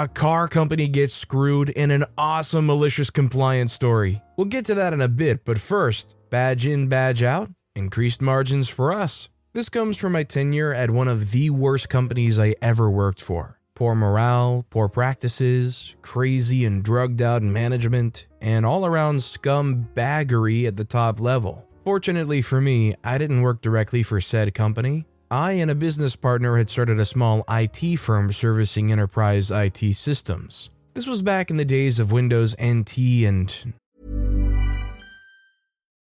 A car company gets screwed in an awesome malicious compliance story. We'll get to that in a bit, but first, badge in, badge out, increased margins for us. This comes from my tenure at one of the worst companies I ever worked for. Poor morale, poor practices, crazy and drugged out management, and all around scumbaggery at the top level. Fortunately for me, I didn't work directly for said company. I and a business partner had started a small IT firm servicing enterprise IT systems. This was back in the days of Windows NT and...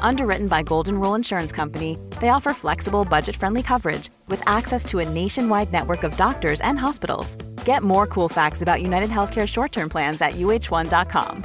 Underwritten by Golden Rule Insurance Company, they offer flexible, budget-friendly coverage with access to a nationwide network of doctors and hospitals. Get more cool facts about UnitedHealthcare short-term plans at uh1.com.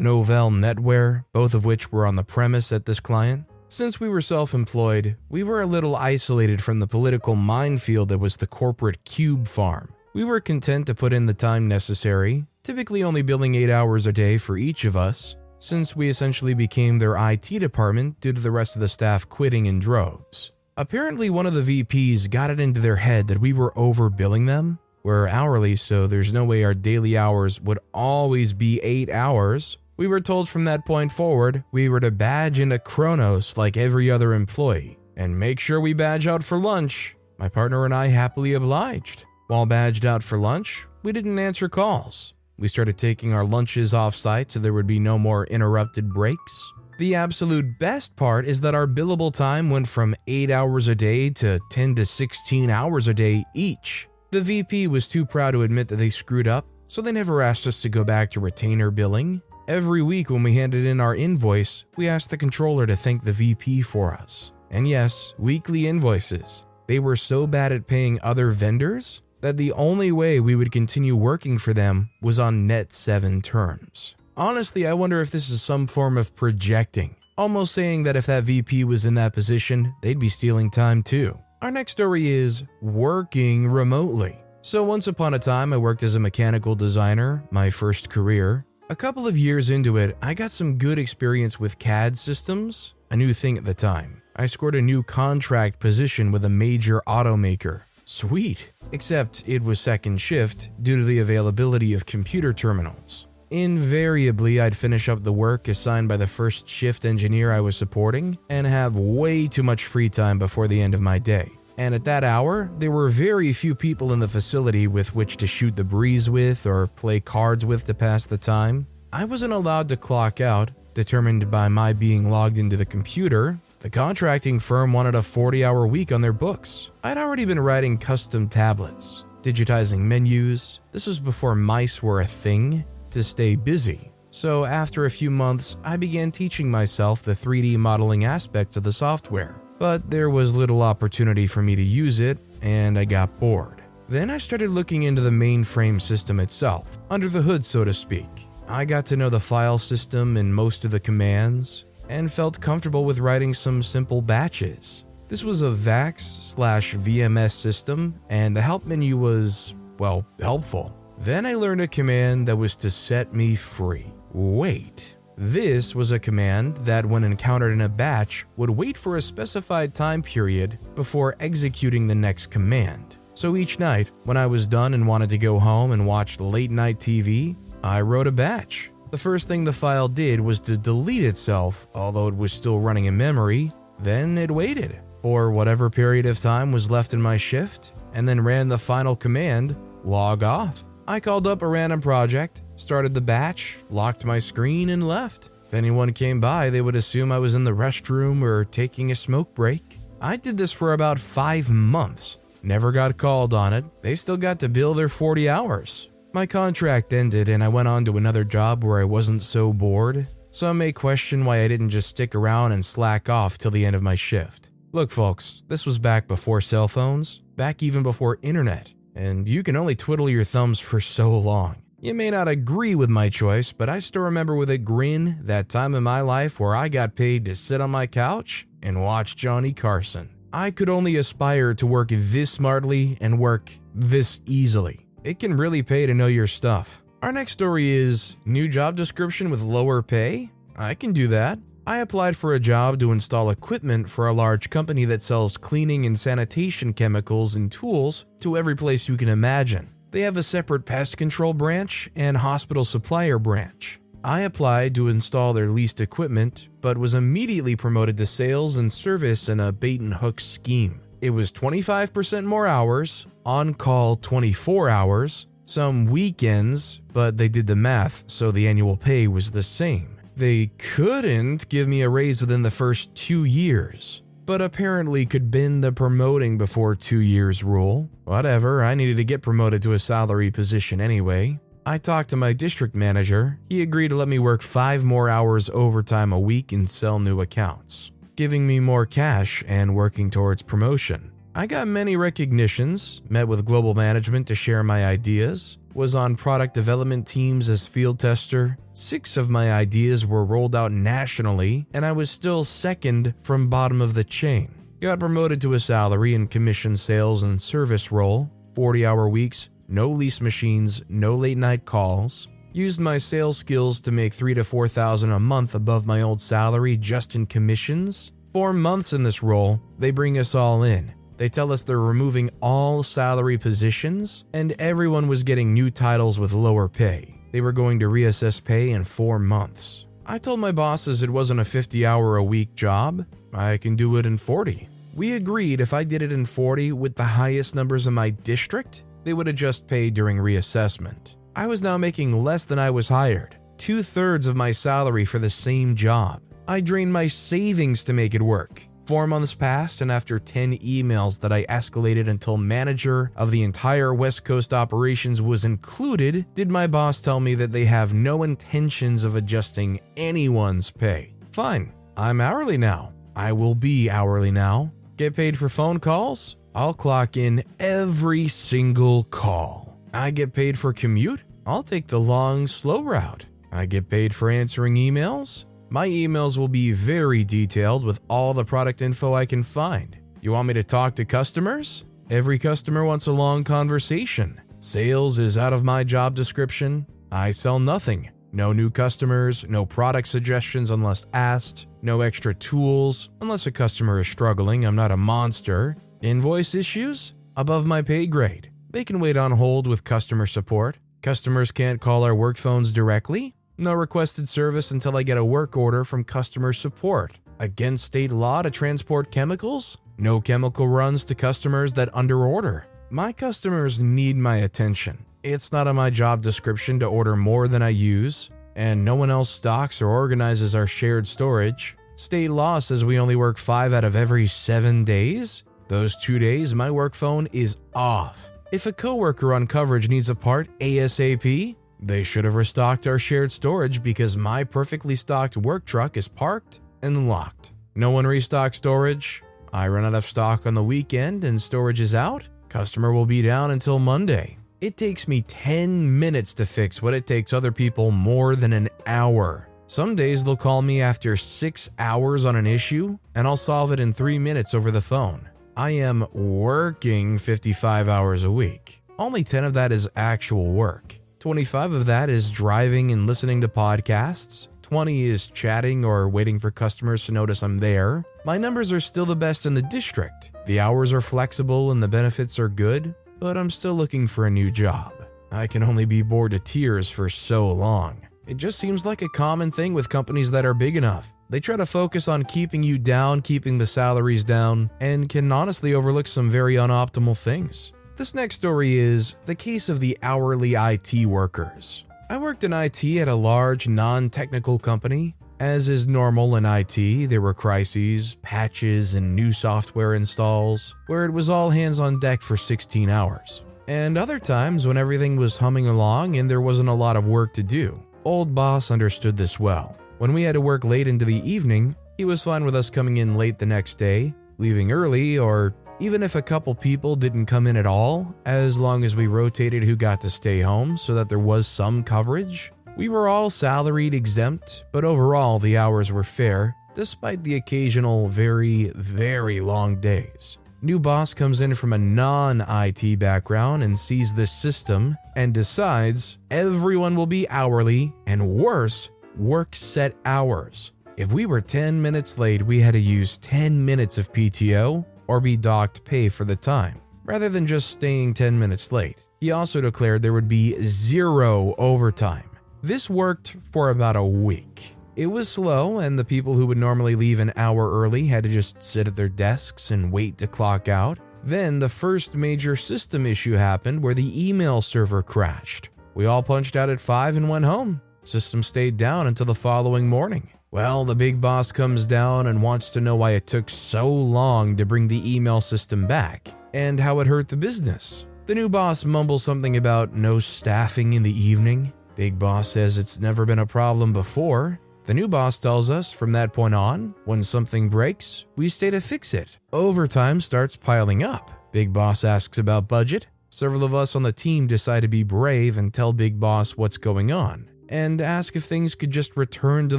Novell Netware, both of which were on the premise at this client. Since we were self-employed, we were a little isolated from the political minefield that was the corporate cube farm. We were content to put in the time necessary, typically only billing 8 hours a day for each of us, since we essentially became their IT department due to the rest of the staff quitting in droves. Apparently one of the VPs got it into their head that we were overbilling them. We're hourly, so there's no way our daily hours would always be 8 hours. We were told from that point forward, we were to badge into Kronos like every other employee, and make sure we badge out for lunch. My partner and I happily obliged. While badged out for lunch, we didn't answer calls. We started taking our lunches off-site so there would be no more interrupted breaks. The absolute best part is that our billable time went from 8 hours a day to 10 to 16 hours a day each. The VP was too proud to admit that they screwed up, so they never asked us to go back to retainer billing. Every week when we handed in our invoice, we asked the controller to thank the VP for us. And yes, weekly invoices. They were so bad at paying other vendors that the only way we would continue working for them was on net 7 terms. Honestly, I wonder if this is some form of projecting, almost saying that if that VP was in that position, they'd be stealing time too. Our next story is working remotely. So once upon a time, I worked as a mechanical designer, my first career. A couple of years into it, I got some good experience with CAD systems, a new thing at the time. I scored a new contract position with a major automaker. Sweet, except it was second shift due to the availability of computer terminals. Invariably, I'd finish up the work assigned by the first shift engineer I was supporting and have way too much free time before the end of my day. And at that hour, there were very few people in the facility with which to shoot the breeze with or play cards with to pass the time. I wasn't allowed to clock out, determined by my being logged into the computer. The contracting firm wanted a 40-hour week on their books. I'd already been writing custom tablets, digitizing menus. This was before mice were a thing, to stay busy. So after a few months, I began teaching myself the 3D modeling aspects of the software. But there was little opportunity for me to use it, and I got bored. Then I started looking into the mainframe system itself, under the hood, so to speak. I got to know the file system and most of the commands, and felt comfortable with writing some simple batches. This was a VAX/VMS system, and the help menu was, well, helpful. Then I learned a command that was to set me free. Wait, This was a command that, when encountered in a batch, would wait for a specified time period before executing the next command. So each night, when I was done and wanted to go home and watch late-night TV, I wrote a batch. The first thing the file did was to delete itself, although it was still running in memory. Then it waited for whatever period of time was left in my shift, and then ran the final command, log off. I called up a random project, started the batch, locked my screen, and left. If anyone came by, they would assume I was in the restroom or taking a smoke break. I did this for about 5 months. Never got called on it. They still got to bill their 40 hours. My contract ended and I went on to another job where I wasn't so bored. Some may question why I didn't just stick around and slack off till the end of my shift. Look folks, this was back before cell phones, back even before internet, and you can only twiddle your thumbs for so long. You may not agree with my choice, but I still remember with a grin that time in my life where I got paid to sit on my couch and watch Johnny Carson. I could only aspire to work this smartly and work this easily. It can really pay to know your stuff. Our next story is new job description with lower pay? I can do that. I applied for a job to install equipment for a large company that sells cleaning and sanitation chemicals and tools to every place you can imagine. They have a separate pest control branch and hospital supplier branch. I applied to install their leased equipment, but was immediately promoted to sales and service in a bait-and-hook scheme. It was 25% more hours, on-call 24 hours, some weekends, but they did the math, so the annual pay was the same. They couldn't give me a raise within the first 2 years, but apparently could bend the promoting before 2 years rule. Whatever, I needed to get promoted to a salary position anyway. I talked to my district manager. He agreed to let me work 5 more hours overtime a week and sell new accounts, giving me more cash and working towards promotion. I got many recognitions, met with global management to share my ideas, was on product development teams as field tester. 6 of my ideas were rolled out nationally, and I was still second from bottom of the chain. Got promoted to a salary and commission sales and service role, 40-hour weeks, no lease machines, no late-night calls. Used my sales skills to make $3,000 to $4,000 a month above my old salary just in commissions. 4 months in this role, they bring us all in. They tell us they're removing all salary positions, and everyone was getting new titles with lower pay. They were going to reassess pay in 4 months. I told my bosses it wasn't a 50-hour-a-week job. I can do it in 40. We agreed if I did it in 40 with the highest numbers in my district, they would adjust pay during reassessment. I was now making less than I was hired, 2/3 of my salary for the same job. I drained my savings to make it work. 4 months passed, and after 10 emails that I escalated until manager of the entire West Coast operations was included, did my boss tell me that they have no intentions of adjusting anyone's pay. Fine, I'm hourly now. I will be hourly now. Get paid for phone calls? I'll clock in every single call. I get paid for commute? I'll take the long, slow route. I get paid for answering emails? My emails will be very detailed with all the product info I can find. You want me to talk to customers? Every customer wants a long conversation. Sales is out of my job description. I sell nothing. No new customers, no product suggestions unless asked, no extra tools. Unless a customer is struggling, I'm not a monster. Invoice issues? Above my pay grade. They can wait on hold with customer support. Customers can't call our work phones directly. No requested service until I get a work order from customer support. Against state law to transport chemicals? No chemical runs to customers that underorder. My customers need my attention. It's not on my job description to order more than I use, and no one else stocks or organizes our shared storage. State law says we only work 5 out of every 7 days. Those 2 days, my work phone is off. If a coworker on coverage needs a part ASAP, they should have restocked our shared storage because my perfectly stocked work truck is parked and locked. No one restocks storage. I run out of stock on the weekend and storage is out. Customer will be down until Monday. It takes me 10 minutes to fix what it takes other people more than an hour. Some days they'll call me after 6 hours on an issue and I'll solve it in 3 minutes over the phone. I am working 55 hours a week. Only 10 of that is actual work. 25 of that is driving and listening to podcasts. 20 is chatting or waiting for customers to notice I'm there. My numbers are still the best in the district. The hours are flexible and the benefits are good, but I'm still looking for a new job. I can only be bored to tears for so long. It just seems like a common thing with companies that are big enough. They try to focus on keeping you down, keeping the salaries down, and can honestly overlook some very unoptimal things. This next story is the case of the hourly IT workers. I worked in IT at a large, non-technical company. As is normal in IT, there were crises, patches, and new software installs, where it was all hands on deck for 16 hours. And other times when everything was humming along and there wasn't a lot of work to do. Old boss understood this well. When we had to work late into the evening, he was fine with us coming in late the next day, leaving early, or even if a couple people didn't come in at all, as long as we rotated who got to stay home so that there was some coverage. We were all salaried exempt, but overall the hours were fair, despite the occasional very, very long days. New boss comes in from a non-IT background and sees this system and decides everyone will be hourly and worse, work set hours. If we were 10 minutes late, we had to use 10 minutes of PTO or be docked pay for the time, rather than just staying 10 minutes late. He also declared there would be zero overtime. This worked for about a week. It was slow, and the people who would normally leave an hour early had to just sit at their desks and wait to clock out. Then the first major system issue happened where the email server crashed. We all punched out at 5 and went home. System stayed down until the following morning. Well, the big boss comes down and wants to know why it took so long to bring the email system back and how it hurt the business. The new boss mumbles something about no staffing in the evening. Big boss says it's never been a problem before. The new boss tells us from that point on, when something breaks, we stay to fix it. Overtime starts piling up. Big boss asks about budget. Several of us on the team decide to be brave and tell Big Boss what's going on, and ask if things could just return to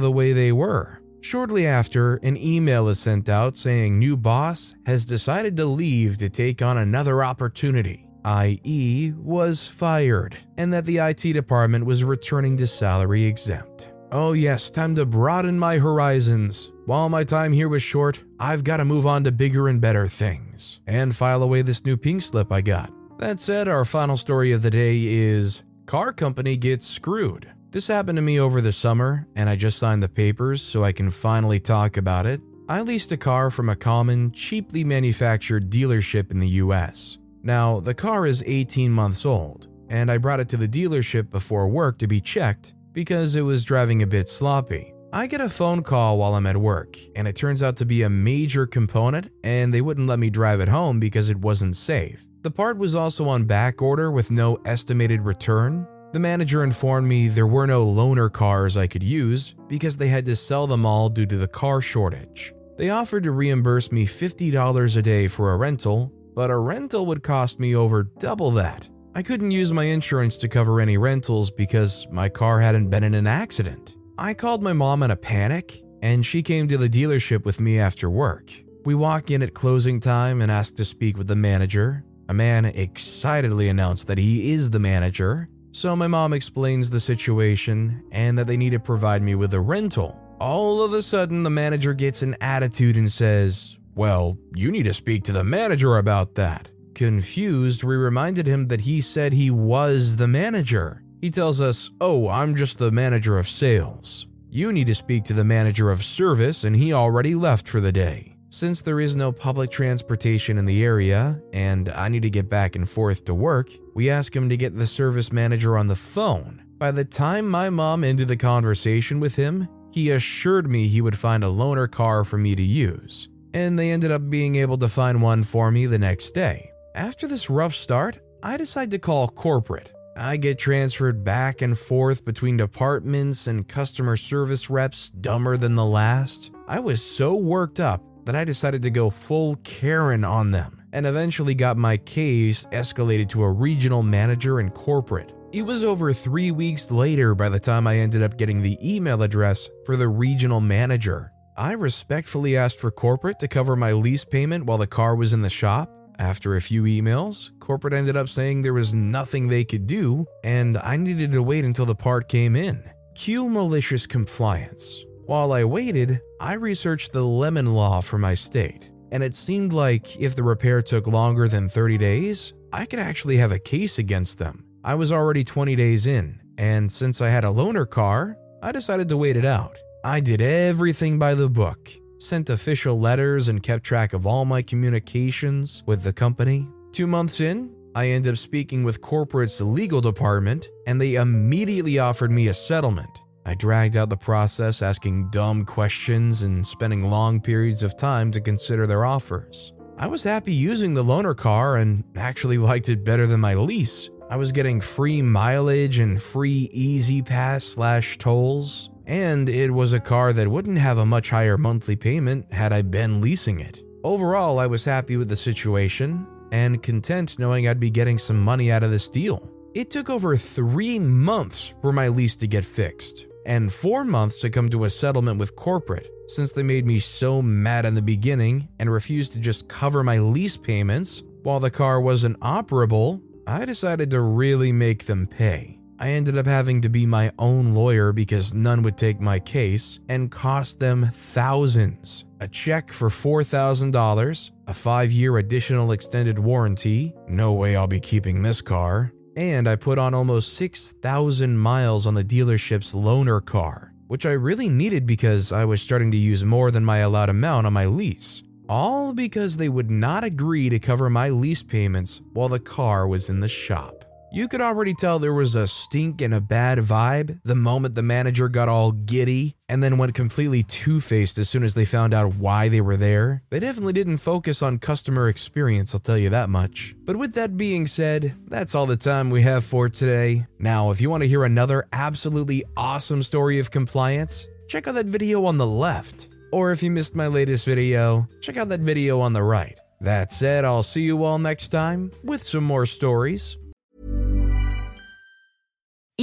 the way they were. Shortly after, an email is sent out saying new boss has decided to leave to take on another opportunity, i.e., was fired, and that the IT department was returning to salary exempt. Oh yes, time to broaden my horizons. While my time here was short, I've got to move on to bigger and better things, and file away this new pink slip I got. That said, our final story of the day is car company gets screwed. This happened to me over the summer, and I just signed the papers so I can finally talk about it. I leased a car from a common, cheaply manufactured dealership in the US. Now, the car is 18 months old, and I brought it to the dealership before work to be checked, because it was driving a bit sloppy. I get a phone call while I'm at work, and it turns out to be a major component, and they wouldn't let me drive it home because it wasn't safe. The part was also on back order with no estimated return. The manager informed me there were no loaner cars I could use because they had to sell them all due to the car shortage. They offered to reimburse me $50 a day for a rental, but a rental would cost me over double that. I couldn't use my insurance to cover any rentals because my car hadn't been in an accident. I called my mom in a panic, and she came to the dealership with me after work. We walk in at closing time and ask to speak with the manager. A man excitedly announced that he is the manager, so my mom explains the situation and that they need to provide me with a rental. All of a sudden, the manager gets an attitude and says, "Well, you need to speak to the manager about that." Confused, we reminded him that he said he was the manager. He tells us, "Oh, I'm just the manager of sales. You need to speak to the manager of service, and he already left for the day. Since there is no public transportation in the area, and I need to get back and forth to work, we ask him to get the service manager on the phone." By the time my mom ended the conversation with him, he assured me he would find a loaner car for me to use, and they ended up being able to find one for me the next day. After this rough start, I decide to call corporate. I get transferred back and forth between departments and customer service reps dumber than the last. I was so worked up that I decided to go full Karen on them and eventually got my case escalated to a regional manager in corporate. It was over 3 weeks later by the time I ended up getting the email address for the regional manager. I respectfully asked for corporate to cover my lease payment while the car was in the shop. After a few emails, corporate ended up saying there was nothing they could do, and I needed to wait until the part came in. Cue malicious compliance. While I waited, I researched the Lemon Law for my state, and it seemed like if the repair took longer than 30 days, I could actually have a case against them. I was already 20 days in, and since I had a loaner car, I decided to wait it out. I did everything by the book, sent official letters and kept track of all my communications with the company. 2 months in, I ended up speaking with corporate's legal department, and they immediately offered me a settlement. I dragged out the process, asking dumb questions and spending long periods of time to consider their offers. I was happy using the loaner car and actually liked it better than my lease. I was getting free mileage and free easy pass / tolls, and it was a car that wouldn't have a much higher monthly payment had I been leasing it. Overall, I was happy with the situation and content knowing I'd be getting some money out of this deal. It took over 3 months for my lease to get fixed, and 4 months to come to a settlement with corporate, since they made me so mad in the beginning and refused to just cover my lease payments. While the car wasn't operable, I decided to really make them pay. I ended up having to be my own lawyer because none would take my case, and cost them thousands. A check for $4,000, a 5-year additional extended warranty, no way I'll be keeping this car, and I put on almost 6,000 miles on the dealership's loaner car, which I really needed because I was starting to use more than my allowed amount on my lease. All because they would not agree to cover my lease payments while the car was in the shop. You could already tell there was a stink and a bad vibe the moment the manager got all giddy and then went completely two-faced as soon as they found out why they were there. They definitely didn't focus on customer experience, I'll tell you that much. But with that being said, that's all the time we have for today. Now, if you want to hear another absolutely awesome story of compliance, check out that video on the left. Or if you missed my latest video, check out that video on the right. That said, I'll see you all next time with some more stories.